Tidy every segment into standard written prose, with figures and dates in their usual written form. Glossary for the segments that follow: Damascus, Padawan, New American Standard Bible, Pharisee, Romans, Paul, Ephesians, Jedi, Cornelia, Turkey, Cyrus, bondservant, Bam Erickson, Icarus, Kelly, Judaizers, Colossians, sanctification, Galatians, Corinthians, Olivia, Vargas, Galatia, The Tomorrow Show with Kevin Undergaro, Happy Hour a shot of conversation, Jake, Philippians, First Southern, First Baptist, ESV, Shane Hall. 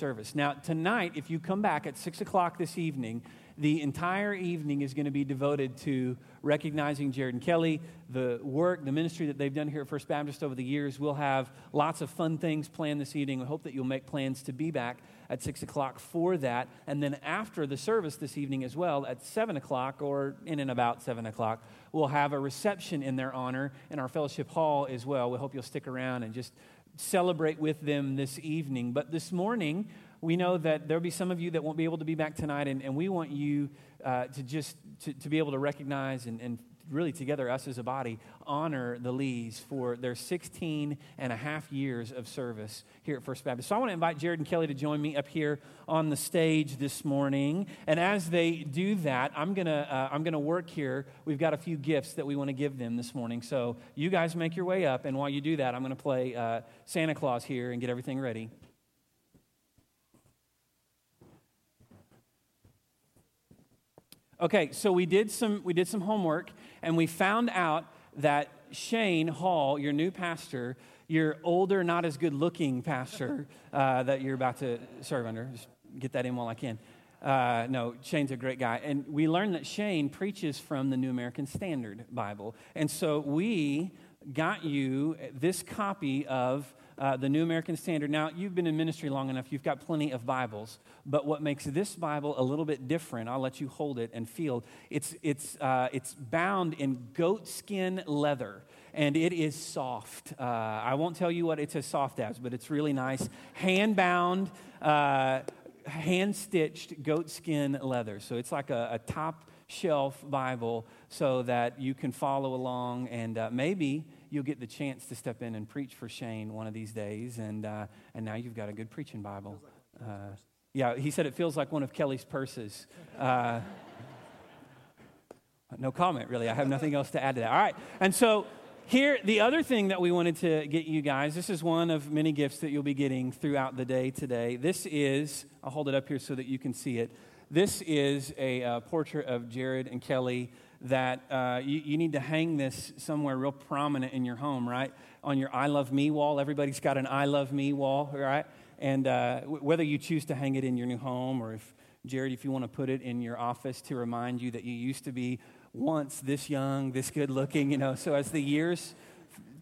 service. Now, tonight, if you come back at 6 o'clock this evening, the entire evening is going to be devoted to recognizing Jared and Kelly, the work, the ministry that they've done here at First Baptist over the years. We'll have lots of fun things planned this evening. We hope that you'll make plans to be back at 6 o'clock for that. And then after the service this evening as well, at 7 o'clock or in and about 7 o'clock, we'll have a reception in their honor in our fellowship hall as well. We hope you'll stick around and just celebrate with them this evening. But this morning, we know that there'll be some of you that won't be able to be back tonight, and we want you to be able to recognize and really together us as a body honor the Lees for their 16 and a half years of service here at First Baptist. So I want to invite Jared and Kelly to join me up here on the stage this morning, and as they do that, I'm gonna work here. We've got a few gifts that we want to give them this morning, so you guys make your way up, and while you do that, I'm gonna play Santa Claus here and get everything ready. Okay, so we did some homework, and we found out that Shane Hall, your new pastor, your older, not as good looking pastor that you're about to serve under, just get that in while I can. No, Shane's a great guy, and we learned that Shane preaches from the New American Standard Bible, and so we got you this copy of the New American Standard. Now, you've been in ministry long enough, you've got plenty of Bibles, but what makes this Bible a little bit different, I'll let you hold it and feel, it's bound in goatskin leather, and it is soft. I won't tell you what it's as soft as, but it's really nice, hand-bound, hand-stitched goatskin leather, so it's like a top shelf Bible so that you can follow along, and maybe you'll get the chance to step in and preach for Shane one of these days, and now you've got a good preaching Bible. Yeah, he said it feels like one of Kelly's purses. No comment, really. I have nothing else to add to that. All right, and so here, the other thing that we wanted to get you guys, this is one of many gifts that you'll be getting throughout the day today. This is, I'll hold it up here so that you can see it. This is a portrait of Jared and Kelly that you need to hang this somewhere real prominent in your home, right? On your I Love Me wall. Everybody's got an I Love Me wall, right? And whether you choose to hang it in your new home or if, Jared, if you want to put it in your office to remind you that you used to be once this young, this good looking, you know. So as the years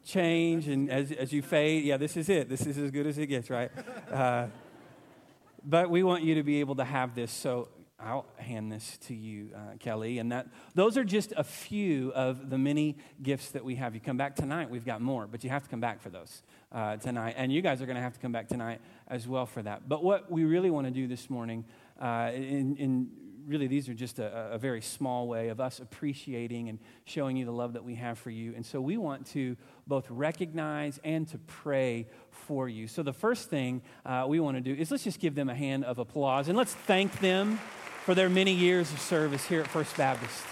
change and as you fade, yeah, this is it. This is as good as it gets, right? But we want you to be able to have this, so I'll hand this to you, Kelly, and those are just a few of the many gifts that we have. You come back tonight, we've got more, but you have to come back for those tonight, and you guys are going to have to come back tonight as well for that. But what we really want to do this morning, really these are just a very small way of us appreciating and showing you the love that we have for you, and so we want to both recognize and to pray for you. So the first thing we want to do is let's just give them a hand of applause, and let's thank them for their many years of service here at First Baptist.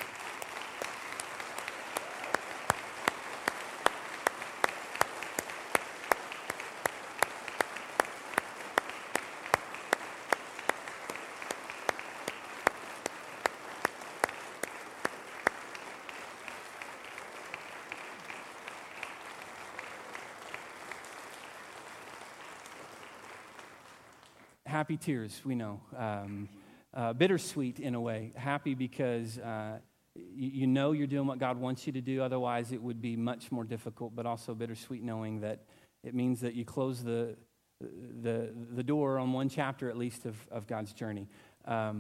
Happy tears, we know. Bittersweet in a way. Happy because you know you're doing what God wants you to do. Otherwise, it would be much more difficult, but also bittersweet knowing that it means that you close the door on one chapter, at least, of God's journey. I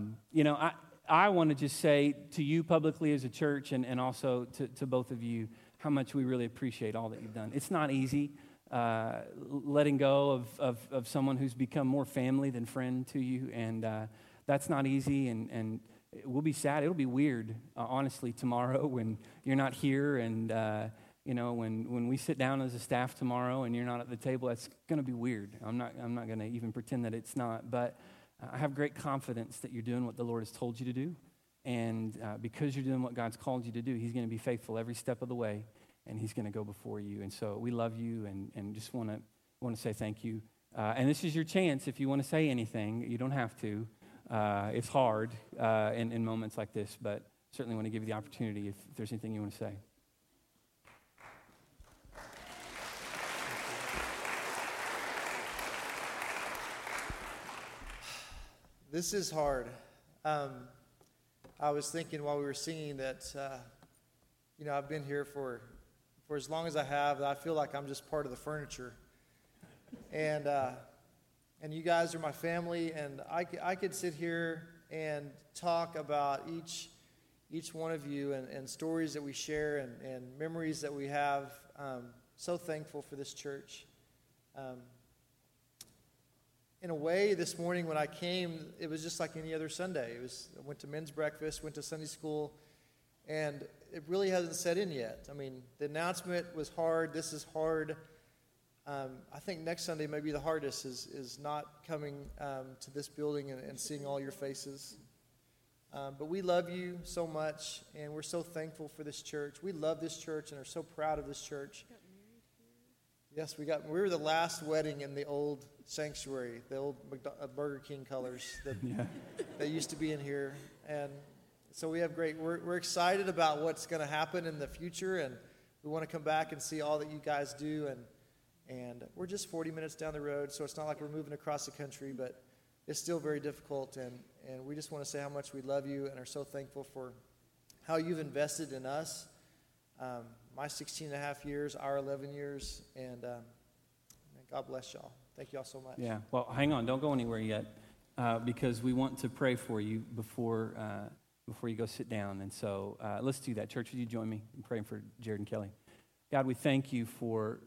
want to just say to you publicly as a church and also to both of you how much we really appreciate all that you've done. It's not easy. Letting go of someone who's become more family than friend to you, and that's not easy, and it will be sad. It'll be weird, honestly, tomorrow when you're not here, and when we sit down as a staff tomorrow and you're not at the table, that's going to be weird. I'm not going to even pretend that it's not, but I have great confidence that you're doing what the Lord has told you to do, and because you're doing what God's called you to do, He's going to be faithful every step of the way. And He's going to go before you. And so we love you and just want to say thank you. And this is your chance if you want to say anything. You don't have to. It's hard in moments like this, but certainly want to give you the opportunity if there's anything you want to say. This is hard. I was thinking while we were singing that, I've been here for as long as I have. I feel like I'm just part of the furniture. And you guys are my family, and I could sit here and talk about each one of you and stories that we share and memories that we have. So thankful for this church. In a way, this morning when I came, it was just like any other Sunday. I went to men's breakfast, went to Sunday school, and it really hasn't set in yet. I mean, the announcement was hard. This is hard. I think next Sunday may be the hardest is not coming to this building and seeing all your faces. But we love you so much, and we're so thankful for this church. We love this church and are so proud of this church. Yes, we were the last wedding in the old sanctuary, the old Burger King colors that used to be in here. And so we're excited about what's going to happen in the future, and we want to come back and see all that you guys do. And we're just 40 minutes down the road, so it's not like we're moving across the country, but it's still very difficult. And we just want to say how much we love you and are so thankful for how you've invested in us. My 16 and a half years, our 11 years, and God bless y'all. Thank y'all so much. Yeah, well, hang on. Don't go anywhere yet because we want to pray for you before you go sit down. And so let's do that. Church, would you join me in praying for Jared and Kelly? God, we thank you for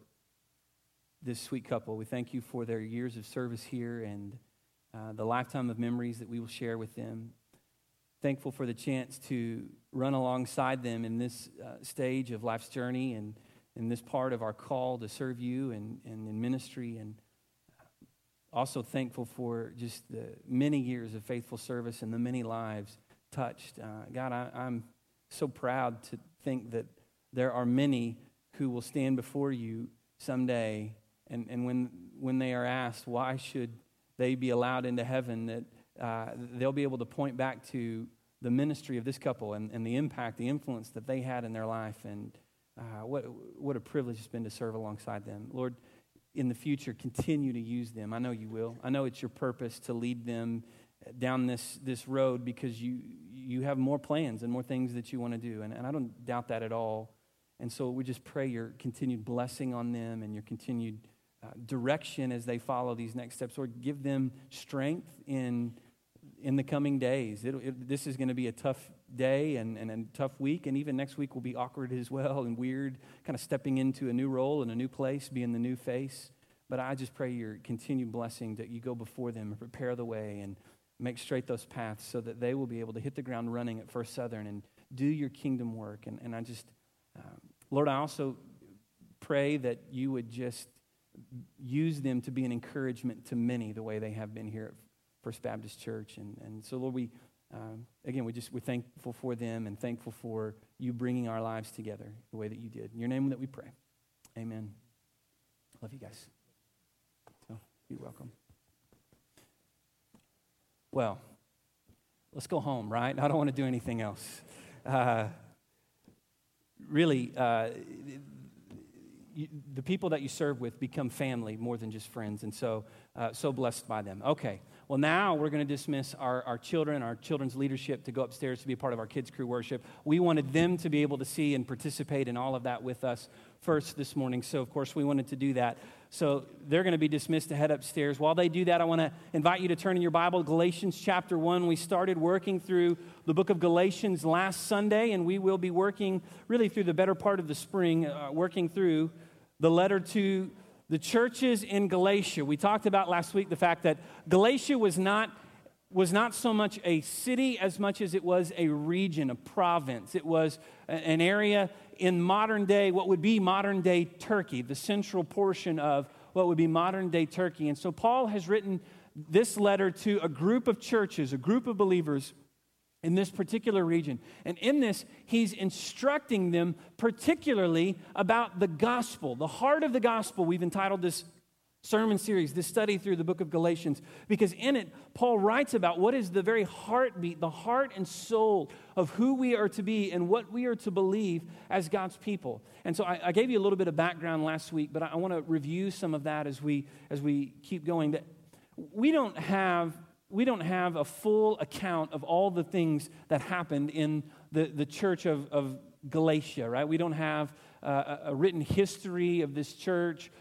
this sweet couple. We thank you for their years of service here and the lifetime of memories that we will share with them. Thankful for the chance to run alongside them in this stage of life's journey and in this part of our call to serve you and in ministry. And also thankful for just the many years of faithful service and the many lives touched. God, I'm so proud to think that there are many who will stand before you someday. And when they are asked, why should they be allowed into heaven, that they'll be able to point back to the ministry of this couple and the impact, the influence that they had in their life, and what a privilege it's been to serve alongside them. Lord, in the future, continue to use them. I know you will. I know it's your purpose to lead them down this road because you have more plans and more things that you want to do, and I don't doubt that at all. And so we just pray your continued blessing on them and your continued direction as they follow these next steps. Lord, give them strength in the coming days. This is going to be a tough day and a tough week, and even next week will be awkward as well and weird, kind of stepping into a new role and a new place, being the new face. But I just pray your continued blessing, that you go before them and prepare the way and make straight those paths so that they will be able to hit the ground running at First Southern and do your kingdom work. And I just, Lord, I also pray that you would just use them to be an encouragement to many the way they have been here at First Baptist Church. And so, Lord, we again, we're thankful for them and thankful for you bringing our lives together the way that you did. In your name that we pray. Amen. Love you guys. So, you're welcome. Well, let's go home, right? I don't want to do anything else. The people that you serve with become family more than just friends, and so blessed by them. Okay, well now we're going to dismiss our children's leadership to go upstairs to be a part of our kids' crew worship. We wanted them to be able to see and participate in all of that with us first this morning, so of course we wanted to do that. So they're going to be dismissed to head upstairs. While they do that, I want to invite you to turn in your Bible, Galatians chapter 1. We started working through the book of Galatians last Sunday, and we will be working really through the better part of the spring, working through the letter to the churches in Galatia. We talked about last week the fact that Galatia was not so much a city as much as it was a region, a province. It was an area in modern day, what would be modern day Turkey, the central portion of what would be modern day Turkey. And so Paul has written this letter to a group of churches, a group of believers in this particular region. And in this, he's instructing them particularly about the gospel, the heart of the gospel. We've entitled this sermon series, this study through the book of Galatians, because in it, Paul writes about what is the very heartbeat, the heart and soul of who we are to be and what we are to believe as God's people. And so I gave you a little bit of background last week, but I want to review some of that as we keep going. That we don't have we don't have a full account of all the things that happened in the church of Galatia, right? We don't have a written history of this church,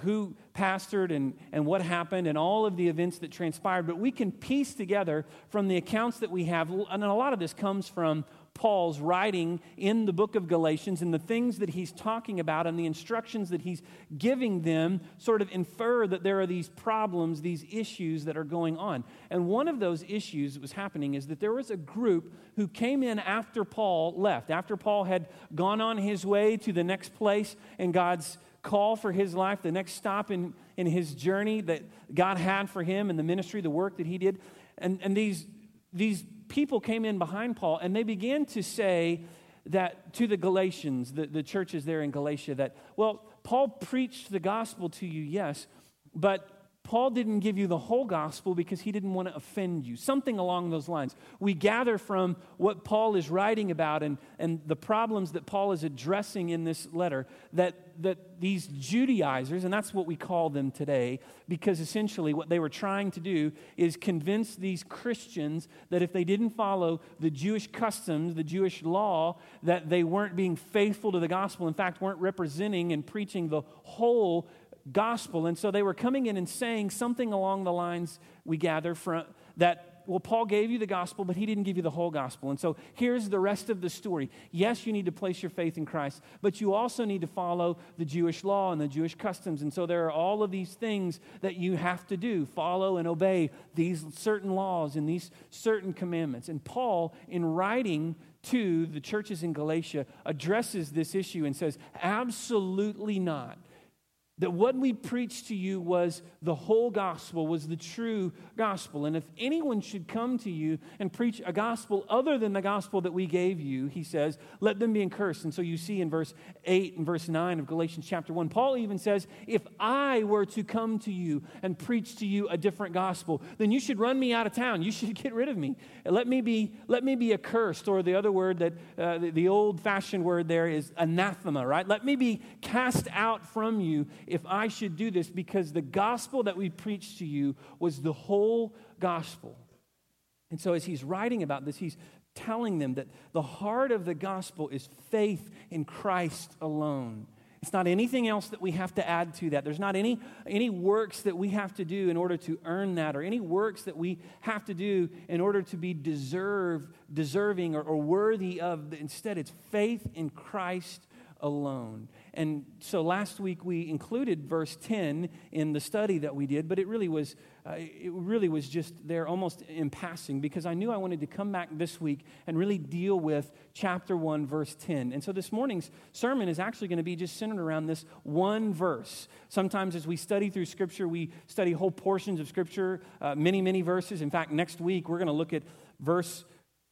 who pastored and what happened and all of the events that transpired. But we can piece together from the accounts that we have, and a lot of this comes from Paul's writing in the book of Galatians, and the things that he's talking about and the instructions that he's giving them sort of infer that there are these problems, these issues that are going on. And one of those issues that was happening is that there was a group who came in after Paul left, after Paul had gone on his way to the next place in God's call for his life, the next stop in his journey that God had for him and the ministry, the work that he did. And these people came in behind Paul, and they began to say that to the Galatians, the churches there in Galatia, that, well, Paul preached the gospel to you, yes, but Paul didn't give you the whole gospel because he didn't want to offend you. Something along those lines. We gather from what Paul is writing about and the problems that Paul is addressing in this letter that these Judaizers, and that's what we call them today, because essentially what they were trying to do is convince these Christians that if they didn't follow the Jewish customs, the Jewish law, that they weren't being faithful to the gospel, in fact, weren't representing and preaching the whole gospel. And so they were coming in and saying something along the lines we gather from that, well, Paul gave you the gospel, but he didn't give you the whole gospel. And so here's the rest of the story. Yes, you need to place your faith in Christ, but you also need to follow the Jewish law and the Jewish customs. And so there are all of these things that you have to do, follow and obey these certain laws and these certain commandments. And Paul, in writing to the churches in Galatia, addresses this issue and says, absolutely not. That what we preached to you was the whole gospel, was the true gospel. And if anyone should come to you and preach a gospel other than the gospel that we gave you, he says, let them be accursed. And so you see in verse 8 and verse 9 of Galatians chapter 1, Paul even says, if I were to come to you and preach to you a different gospel, then you should run me out of town. You should get rid of me. Let me be accursed, or the other word that, the old-fashioned word there is anathema, right? Let me be cast out from you if I should do this, because the gospel that we preached to you was the whole gospel. And so as he's writing about this, he's telling them that the heart of the gospel is faith in Christ alone. It's not anything else that we have to add to that. There's not any works that we have to do in order to earn that, or any works that we have to do in order to be deserving or worthy of. Instead, it's faith in Christ alone. And so last week we included verse 10 in the study that we did, but it really was just there almost in passing, because I knew I wanted to come back this week and really deal with chapter 1, verse 10. And so this morning's sermon is actually going to be just centered around this one verse. Sometimes as we study through Scripture, we study whole portions of Scripture, many verses. In fact, next week we're going to look at verse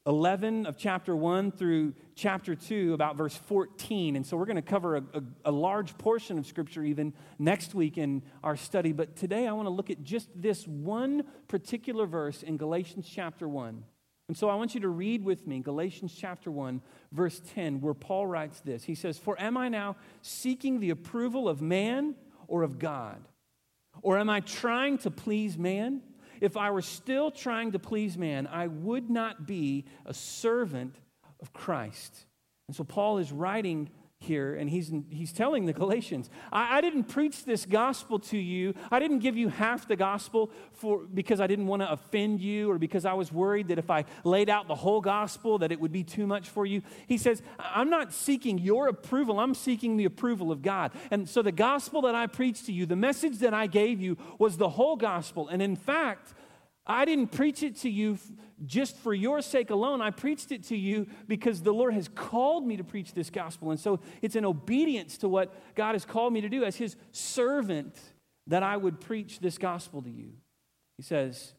11 of chapter 1 through chapter 2, about verse 14. And so we're going to cover a large portion of Scripture even next week in our study. But today I want to look at just this one particular verse in Galatians chapter 1. And so I want you to read with me Galatians chapter 1, verse 10, where Paul writes this. He says, "For am I now seeking the approval of man or of God? Or am I trying to please man? If I were still trying to please man, I would not be a servant of Christ." And so Paul is writing here, and he's telling the Galatians, I didn't preach this gospel to you. I didn't give you half the gospel because I didn't want to offend you, or because I was worried that if I laid out the whole gospel that it would be too much for you. He says, I'm not seeking your approval. I'm seeking the approval of God. And so the gospel that I preached to you, the message that I gave you, was the whole gospel. And in fact, I didn't preach it to you just for your sake alone. I preached it to you because the Lord has called me to preach this gospel. And so it's in obedience to what God has called me to do as his servant that I would preach this gospel to you. He says,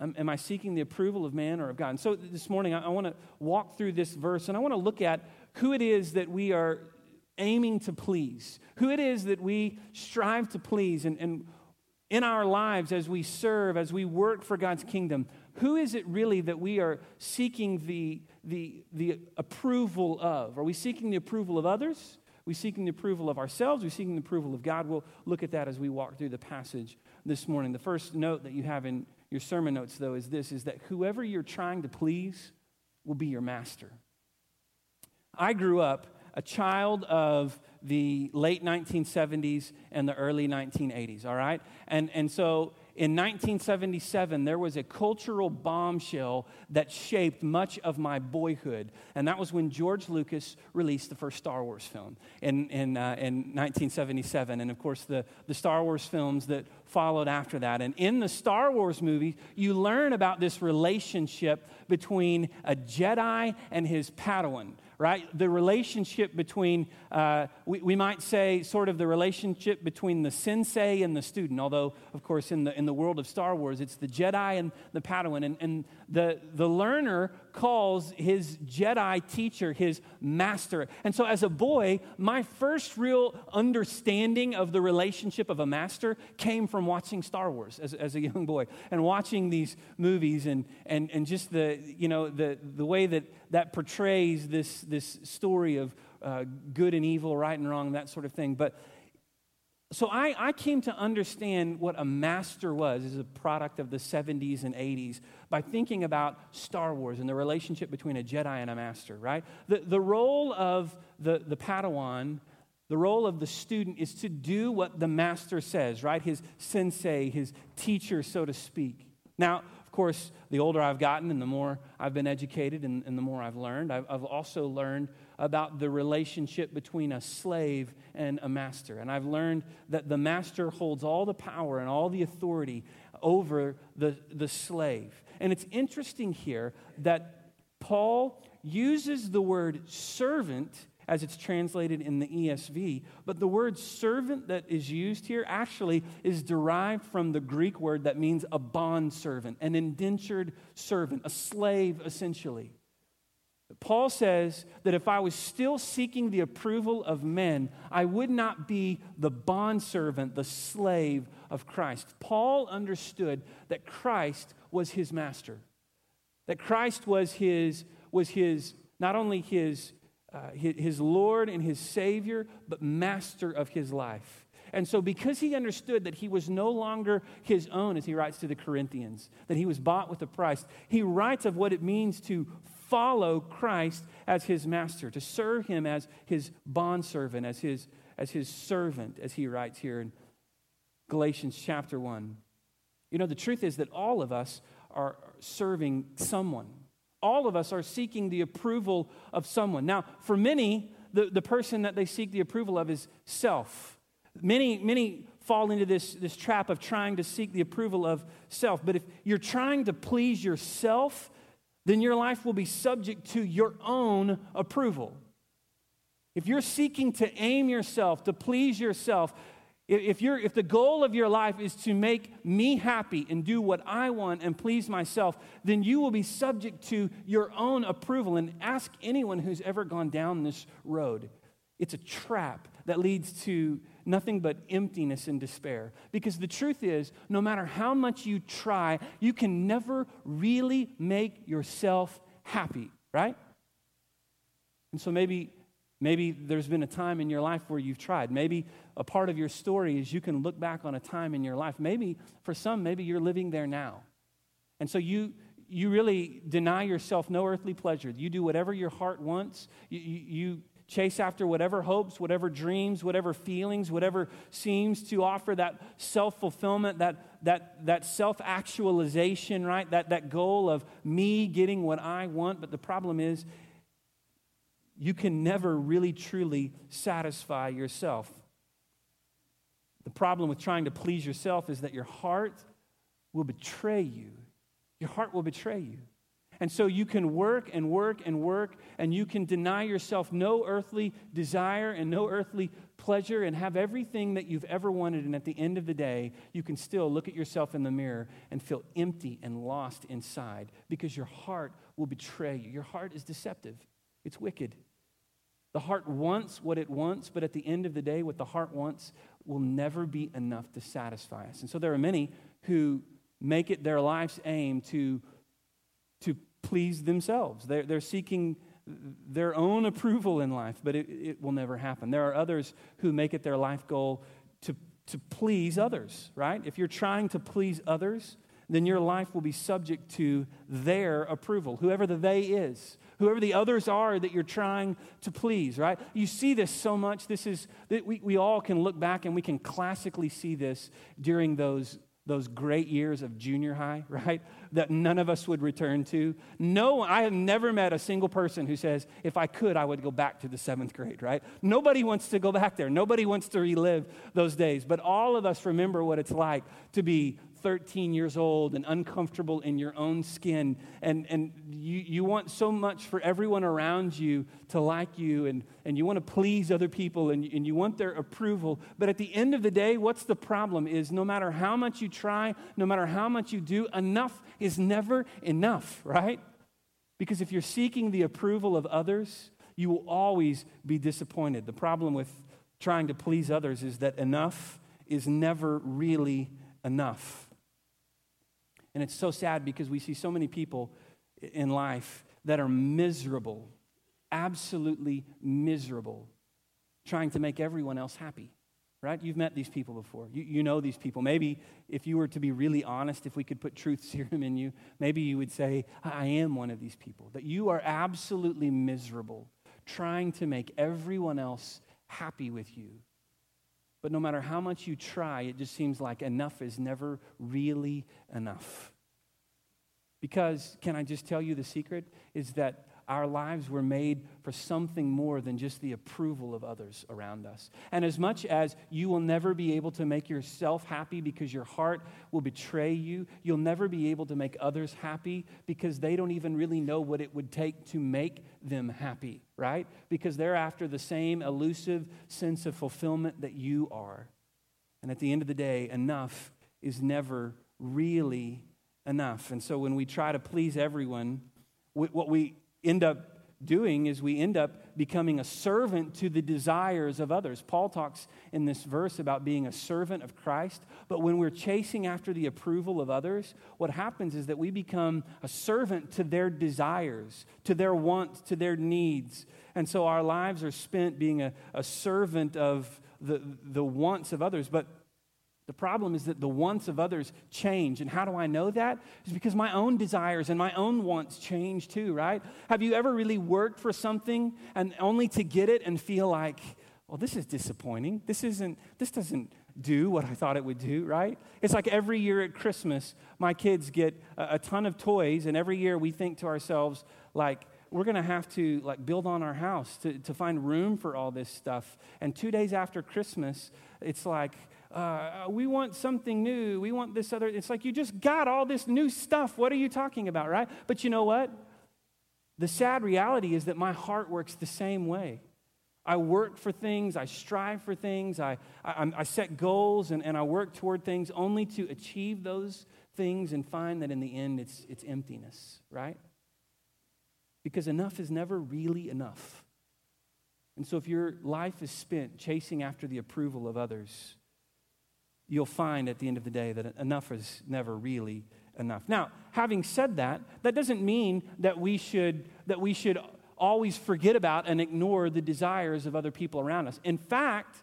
am I seeking the approval of man or of God? And so this morning I want to walk through this verse, and I want to look at who it is that we are aiming to please, who it is that we strive to please, and in our lives, as we serve, as we work for God's kingdom, who is it really that we are seeking the approval of? Are we seeking the approval of others? Are we seeking the approval of ourselves? Are we seeking the approval of God? We'll look at that as we walk through the passage this morning. The first note that you have in your sermon notes, though, is this, is that whoever you're trying to please will be your master. I grew up a child of the late 1970s and the early 1980s, all right? And so in 1977, there was a cultural bombshell that shaped much of my boyhood, and that was when George Lucas released the first Star Wars film in 1977, and of course the Star Wars films that followed after that. And in the Star Wars movie, you learn about this relationship between a Jedi and his Padawan, right? The relationship between, we might say, sort of the relationship between the sensei and the student, although, of course, in the world of Star Wars, it's the Jedi and the Padawan, and the learner calls his Jedi teacher his master. And so as a boy, my first real understanding of the relationship of a master came from watching Star Wars as a young boy and watching these movies and just the way that portrays this story of good and evil, right and wrong, that sort of thing. But so I came to understand what a master was as a product of the 70s and 80s by thinking about Star Wars and the relationship between a Jedi and a master, right? The role of the Padawan, the role of the student is to do what the master says, right? His sensei, his teacher, so to speak. Now, of course, the older I've gotten and the more I've been educated and the more I've learned, I've also learned about the relationship between a slave and a master. And I've learned that the master holds all the power and all the authority over the slave. And it's interesting here that Paul uses the word servant as it's translated in the ESV, but the word servant that is used here actually is derived from the Greek word that means a bondservant, an indentured servant, a slave essentially. Paul says that if I was still seeking the approval of men, I would not be the bondservant, the slave of Christ. Paul understood that Christ was his master, that Christ was his not only his Lord and his Savior, but master of his life. And so because he understood that he was no longer his own, as he writes to the Corinthians, that he was bought with a price, he writes of what it means to follow Christ as his master, to serve him as his bondservant, as his servant, as he writes here in Galatians chapter 1. You know, the truth is that all of us are serving someone. All of us are seeking the approval of someone. Now, for many, the person that they seek the approval of is self. Many fall into this trap of trying to seek the approval of self. But if you're trying to please yourself, then your life will be subject to your own approval. If you're seeking to aim yourself, to please yourself, if the goal of your life is to make me happy and do what I want and please myself, then you will be subject to your own approval. And ask anyone who's ever gone down this road. It's a trap that leads to nothing but emptiness and despair. Because the truth is, no matter how much you try, you can never really make yourself happy, right? And so maybe there's been a time in your life where you've tried. Maybe a part of your story is you can look back on a time in your life. Maybe, for some, you're living there now. And so you really deny yourself no earthly pleasure. You do whatever your heart wants. You chase after whatever hopes, whatever dreams, whatever feelings, whatever seems to offer that self-fulfillment, that self-actualization, right? That goal of me getting what I want. But the problem is, you can never really truly satisfy yourself. The problem with trying to please yourself is that your heart will betray you. Your heart will betray you. And so you can work and work and work, and you can deny yourself no earthly desire and no earthly pleasure and have everything that you've ever wanted. And at the end of the day, you can still look at yourself in the mirror and feel empty and lost inside because your heart will betray you. Your heart is deceptive. It's wicked. The heart wants what it wants, but at the end of the day, what the heart wants will never be enough to satisfy us. And so there are many who make it their life's aim to please themselves. They're seeking their own approval in life, but it will never happen. There are others who make it their life goal to please others, right? If you're trying to please others, then your life will be subject to their approval, whoever the they is, whoever the others are that you're trying to please, right? You see this so much. This is, we all can look back and we can classically see this during those great years of junior high, right? That none of us would return to. No, I have never met a single person who says, if I could, I would go back to the seventh grade, right? Nobody wants to go back there. Nobody wants to relive those days. But all of us remember what it's like to be 13 years old and uncomfortable in your own skin. And you want so much for everyone around you to like you, and you want to please other people, and you want their approval. But at the end of the day, what's the problem is no matter how much you try, no matter how much you do, enough is never enough, right? Because if you're seeking the approval of others, you will always be disappointed. The problem with trying to please others is that enough is never really enough. And it's so sad because we see so many people in life that are miserable, absolutely miserable, trying to make everyone else happy, right? You've met these people before. You know these people. Maybe if you were to be really honest, if we could put truth serum in you, maybe you would say, I am one of these people, that you are absolutely miserable, trying to make everyone else happy with you. But no matter how much you try, it just seems like enough is never really enough. Because, can I just tell you the secret? Is that our lives were made for something more than just the approval of others around us. And as much as you will never be able to make yourself happy because your heart will betray you, you'll never be able to make others happy because they don't even really know what it would take to make them happy, right? Because they're after the same elusive sense of fulfillment that you are. And at the end of the day, enough is never really enough. And so when we try to please everyone, what we end up doing is we end up becoming a servant to the desires of others. Paul talks in this verse about being a servant of Christ, but when we're chasing after the approval of others, what happens is that we become a servant to their desires, to their wants, to their needs. And so our lives are spent being a servant of the wants of others. But the problem is that the wants of others change. And how do I know that? It's because my own desires and my own wants change too, right? Have you ever really worked for something and only to get it and feel like, well, this is disappointing. This doesn't do what I thought it would do, right? It's like every year at Christmas, my kids get a ton of toys, and every year we think to ourselves, like, we're going to have to build on our house to find room for all this stuff. And 2 days after Christmas, it's like, we want something new. We want this other. It's like you just got all this new stuff. What are you talking about, right? But you know what? The sad reality is that my heart works the same way. I work for things. I strive for things. I set goals and I work toward things only to achieve those things and find that in the end it's emptiness, right? Because enough is never really enough. And so if your life is spent chasing after the approval of others, you'll find at the end of the day that enough is never really enough. Now, having said that, that doesn't mean that we should always forget about and ignore the desires of other people around us. In fact,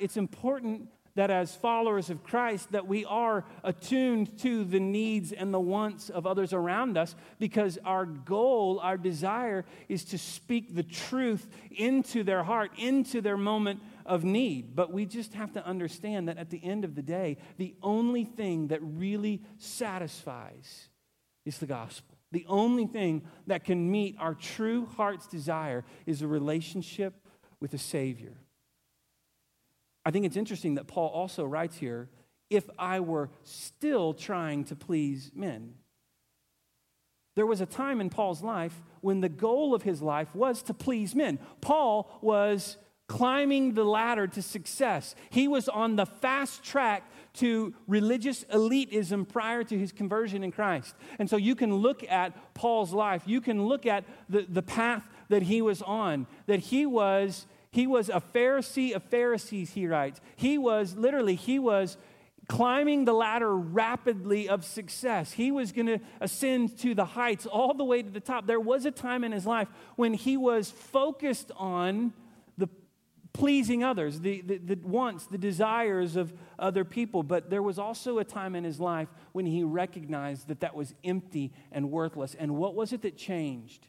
it's important that as followers of Christ that we are attuned to the needs and the wants of others around us, because our goal, our desire is to speak the truth into their heart, into their moment of need. But we just have to understand that at the end of the day, the only thing that really satisfies is the gospel. The only thing that can meet our true heart's desire is a relationship with a Savior. I think it's interesting that Paul also writes here, if I were still trying to please men. There was a time in Paul's life when the goal of his life was to please men. Paul was climbing the ladder to success. He was on the fast track to religious elitism prior to his conversion in Christ. And so you can look at Paul's life. You can look at the path that he was on, that he was a Pharisee of Pharisees, he writes. He was climbing the ladder rapidly of success. He was going to ascend to the heights all the way to the top. There was a time in his life when he was focused on pleasing others, the wants, the desires of other people. But there was also a time in his life when he recognized that that was empty and worthless. And what was it that changed?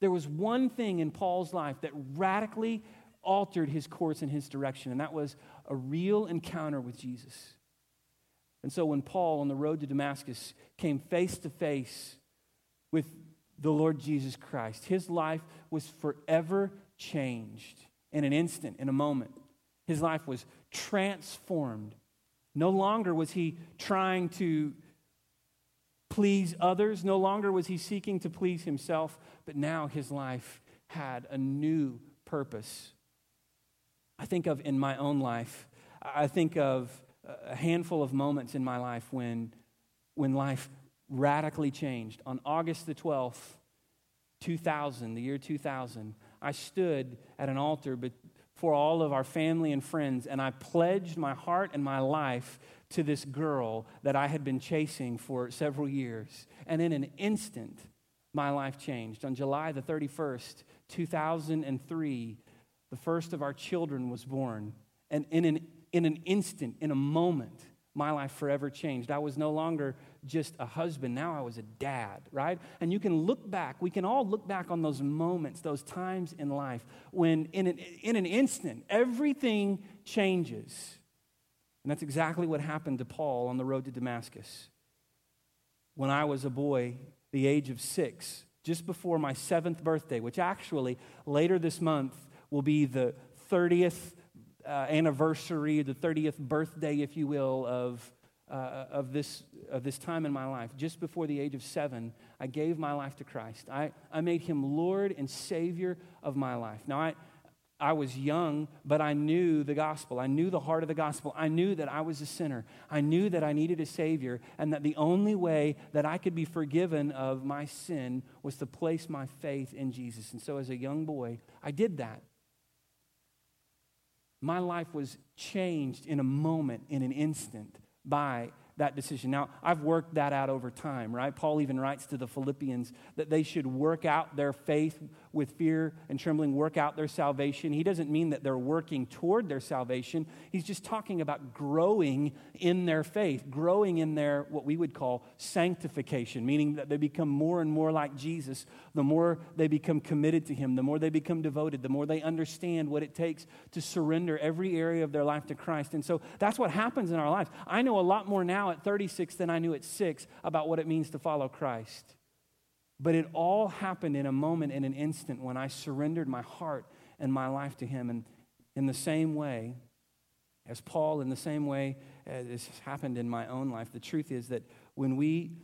There was one thing in Paul's life that radically altered his course and his direction, and that was a real encounter with Jesus. And so when Paul, on the road to Damascus, came face to face with the Lord Jesus Christ, his life was forever changed in an instant, in a moment. His life was transformed. No longer was he trying to please others. No longer was he seeking to please himself. But now his life had a new purpose. I think of in my own life, I think of a handful of moments in my life when life radically changed. On August the 12th, 2000, the year 2000, I stood at an altar before all of our family and friends, and I pledged my heart and my life to this girl that I had been chasing for several years. And in an instant, my life changed. On July the 31st, 2003, the first of our children was born. And in an instant, in a moment, my life forever changed. I was no longer just a husband. Now I was a dad, right? And you can look back. We can all look back on those moments, those times in life when in an instant, everything changes. And that's exactly what happened to Paul on the road to Damascus. When I was a boy, the age of 6, just before my 7th birthday, which actually later this month will be the 30th anniversary, the 30th birthday, if you will, of this time in my life. Just before the age of 7, I gave my life to Christ. I made him Lord and Savior of my life. Now, I was young, but I knew the gospel. I knew the heart of the gospel. I knew that I was a sinner. I knew that I needed a Savior, and that the only way that I could be forgiven of my sin was to place my faith in Jesus. And so as a young boy, I did that. My life was changed in a moment, in an instant, by that decision. Now, I've worked that out over time, right? Paul even writes to the Philippians that they should work out their faith with fear and trembling, work out their salvation. He doesn't mean that they're working toward their salvation. He's just talking about growing in their faith, growing in their what we would call sanctification, meaning that they become more and more like Jesus. The more they become committed to him, the more they become devoted, the more they understand what it takes to surrender every area of their life to Christ. And so that's what happens in our lives. I know a lot more now at 36 than I knew at 6 about what it means to follow Christ. But it all happened in a moment, in an instant, when I surrendered my heart and my life to him. And in the same way as Paul, in the same way as this happened in my own life, the truth is that when we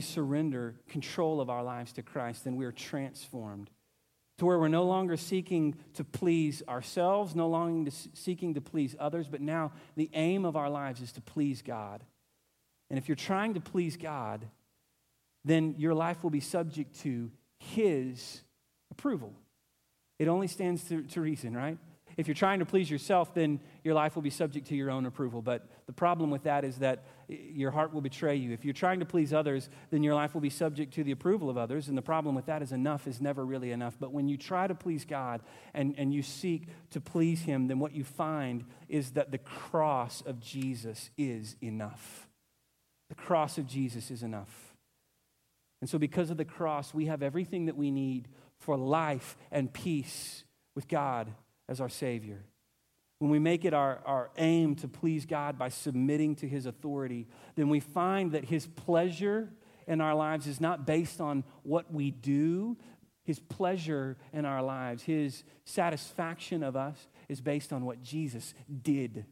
surrender control of our lives to Christ, then we are transformed to where we're no longer seeking to please ourselves, no longer seeking to please others, but now the aim of our lives is to please God. And if you're trying to please God, then your life will be subject to his approval. It only stands to reason, right? If you're trying to please yourself, then your life will be subject to your own approval. But the problem with that is that your heart will betray you. If you're trying to please others, then your life will be subject to the approval of others. And the problem with that is enough is never really enough. But when you try to please God and you seek to please him, then what you find is that the cross of Jesus is enough. The cross of Jesus is enough. And so because of the cross, we have everything that we need for life and peace with God as our Savior. When we make it our aim to please God by submitting to his authority, then we find that his pleasure in our lives is not based on what we do. His pleasure in our lives, his satisfaction of us, is based on what Jesus did.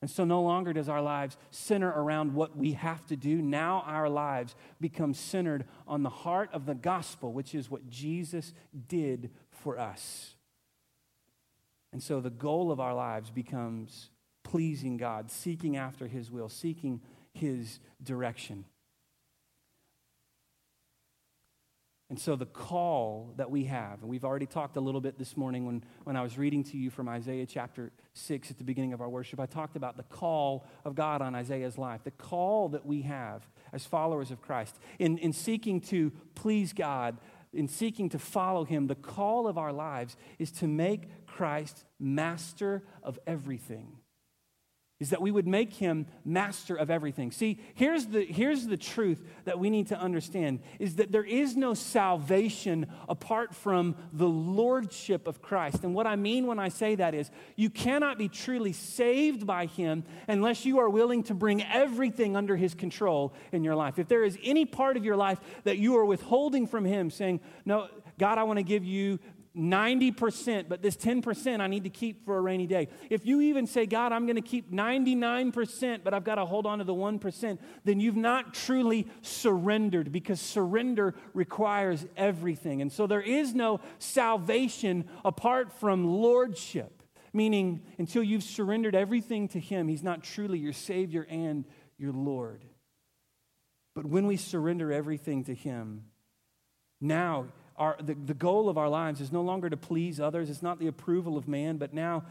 And so no longer does our lives center around what we have to do. Now our lives become centered on the heart of the gospel, which is what Jesus did for us. And so the goal of our lives becomes pleasing God, seeking after his will, seeking his direction. And so the call that we have, and we've already talked a little bit this morning when I was reading to you from Isaiah chapter 6 at the beginning of our worship, I talked about the call of God on Isaiah's life, the call that we have as followers of Christ. In seeking to please God, in seeking to follow him, the call of our lives is to make Christ master of everything. Is that we would make him master of everything. See, here's the truth that we need to understand, is that there is no salvation apart from the lordship of Christ. And what I mean when I say that is, you cannot be truly saved by him unless you are willing to bring everything under his control in your life. If there is any part of your life that you are withholding from him, saying, no, God, I want to give you 90%, but this 10% I need to keep for a rainy day. If you even say, God, I'm going to keep 99%, but I've got to hold on to the 1%, then you've not truly surrendered, because surrender requires everything. And so there is no salvation apart from lordship, meaning until you've surrendered everything to him, he's not truly your Savior and your Lord. But when we surrender everything to him, now the goal of our lives is no longer to please others. It's not the approval of man, but now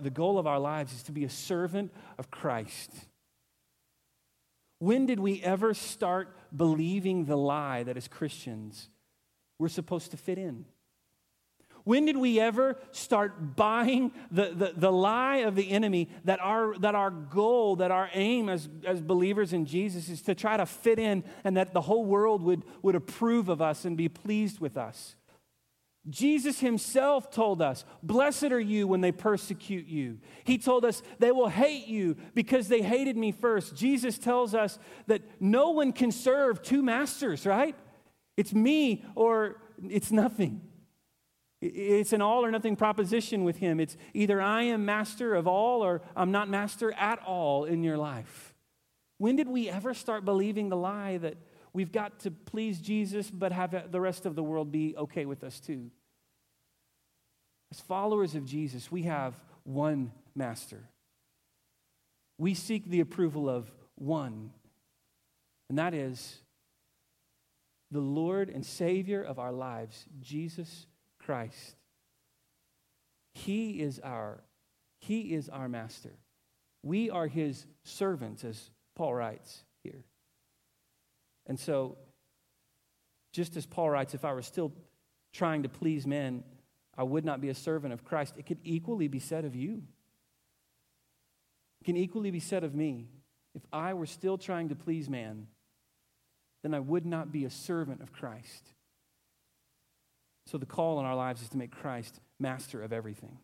the goal of our lives is to be a servant of Christ. When did we ever start believing the lie that as Christians we're supposed to fit in? When did we ever start buying the lie of the enemy that our goal, that our aim as believers in Jesus is to try to fit in, and that the whole world would approve of us and be pleased with us? Jesus himself told us, blessed are you when they persecute you. He told us they will hate you because they hated me first. Jesus tells us that no one can serve two masters, right? It's me or it's nothing. It's an all or nothing proposition with him. It's either I am master of all or I'm not master at all in your life. When did we ever start believing the lie that we've got to please Jesus but have the rest of the world be okay with us too? As followers of Jesus, we have one master. We seek the approval of one, and that is the Lord and Savior of our lives, Jesus Christ. He is our master. We are his servants, as Paul writes here. And so, just as Paul writes, if I were still trying to please men, I would not be a servant of Christ. It could equally be said of you. It can equally be said of me. If I were still trying to please man, then I would not be a servant of Christ. So the call in our lives is to make Christ master of everything.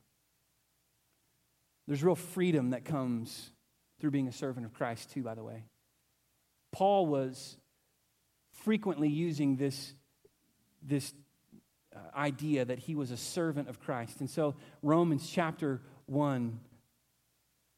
There's real freedom that comes through being a servant of Christ too, by the way. Paul was frequently using this idea that he was a servant of Christ. And so Romans chapter 1,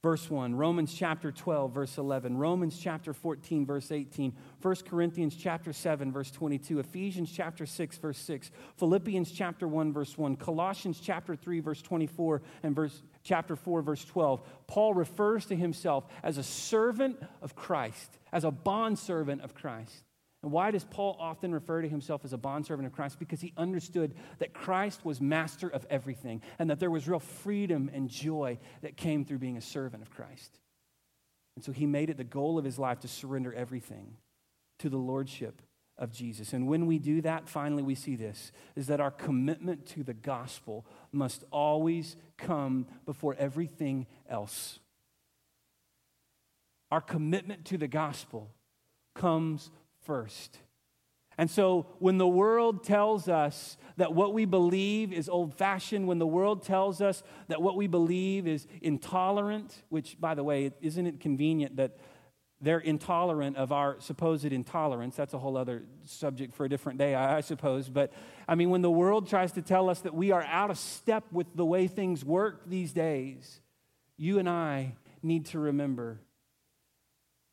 verse 1, Romans chapter 12, verse 11, Romans chapter 14, verse 18, 1 Corinthians chapter 7, verse 22, Ephesians chapter 6, verse 6, Philippians chapter 1, verse 1, Colossians chapter 3, verse 24, and chapter 4, verse 12. Paul refers to himself as a servant of Christ, as a bondservant of Christ. And why does Paul often refer to himself as a bondservant of Christ? Because he understood that Christ was master of everything, and that there was real freedom and joy that came through being a servant of Christ. And so he made it the goal of his life to surrender everything to the lordship of Jesus. And when we do that, finally we see this, is that our commitment to the gospel must always come before everything else. Our commitment to the gospel comes first. And so when the world tells us that what we believe is old-fashioned, when the world tells us that what we believe is intolerant, which, by the way, isn't it convenient that they're intolerant of our supposed intolerance? That's a whole other subject for a different day, I suppose. But, I mean, when the world tries to tell us that we are out of step with the way things work these days, you and I need to remember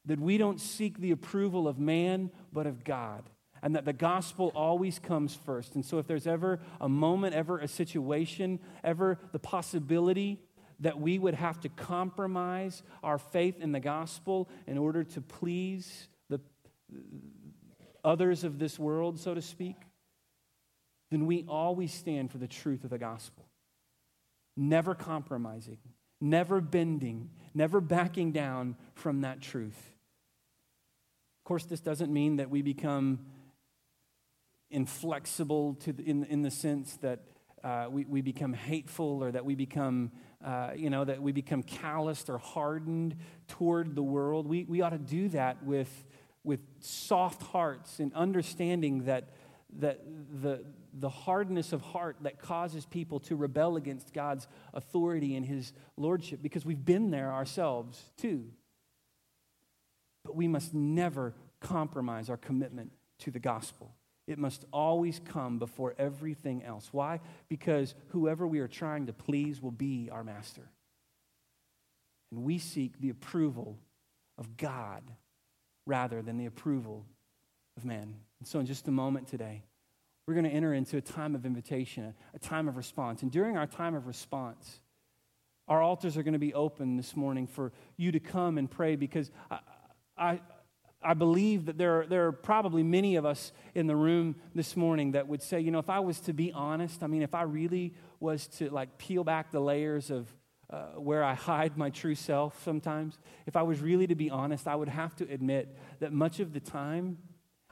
that we don't seek the approval of man, but of God, and that the gospel always comes first. And so if there's ever a moment, ever a situation, ever the possibility that we would have to compromise our faith in the gospel in order to please the others of this world, so to speak, then we always stand for the truth of the gospel, never compromising, never bending, never backing down from that truth. Of course, this doesn't mean that we become inflexible to the, in the sense that we become hateful, or that we become that we become calloused or hardened toward the world. We ought to do that with soft hearts and understanding that the hardness of heart that causes people to rebel against God's authority and his lordship, because we've been there ourselves too. But we must never compromise our commitment to the gospel. It must always come before everything else. Why? Because whoever we are trying to please will be our master. And we seek the approval of God rather than the approval of man. And so in just a moment today, we're going to enter into a time of invitation, a time of response. And during our time of response, our altars are going to be open this morning for you to come and pray, because I believe that there are probably many of us in the room this morning that would say, if I was to be honest, if I really was to peel back the layers of where I hide my true self sometimes, if I was really to be honest, I would have to admit that much of the time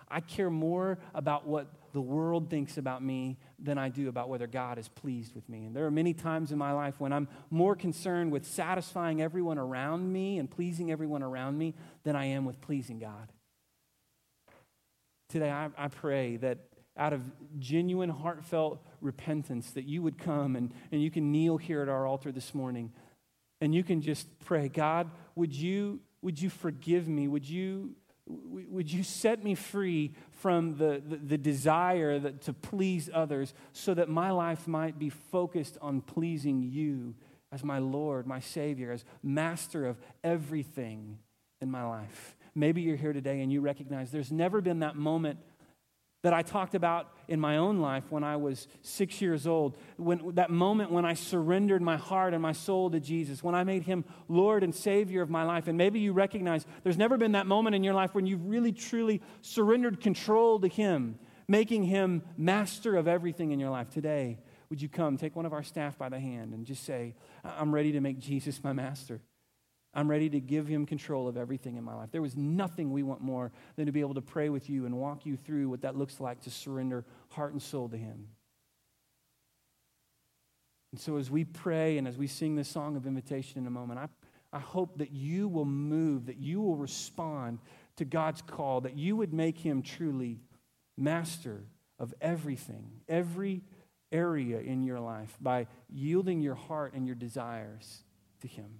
I care more about what the world thinks about me than I do about whether God is pleased with me. And there are many times in my life when I'm more concerned with satisfying everyone around me and pleasing everyone around me than I am with pleasing God. Today, I pray that out of genuine, heartfelt repentance, that you would come and you can kneel here at our altar this morning, and you can just pray, God, would you forgive me? Would you set me free from the desire to please others, so that my life might be focused on pleasing you as my Lord, my Savior, as master of everything in my life? Maybe you're here today and you recognize there's never been that moment that I talked about in my own life when I was 6 years old, when that moment when I surrendered my heart and my soul to Jesus, when I made him Lord and Savior of my life. And maybe you recognize there's never been that moment in your life when you've really, truly surrendered control to him, making him master of everything in your life. Today, would you come, take one of our staff by the hand and just say, I'm ready to make Jesus my master. I'm ready to give him control of everything in my life. There was nothing we want more than to be able to pray with you and walk you through what that looks like to surrender heart and soul to him. And so as we pray and as we sing this song of invitation in a moment, I hope that you will move, that you will respond to God's call, that you would make him truly master of everything, every area in your life, by yielding your heart and your desires to him.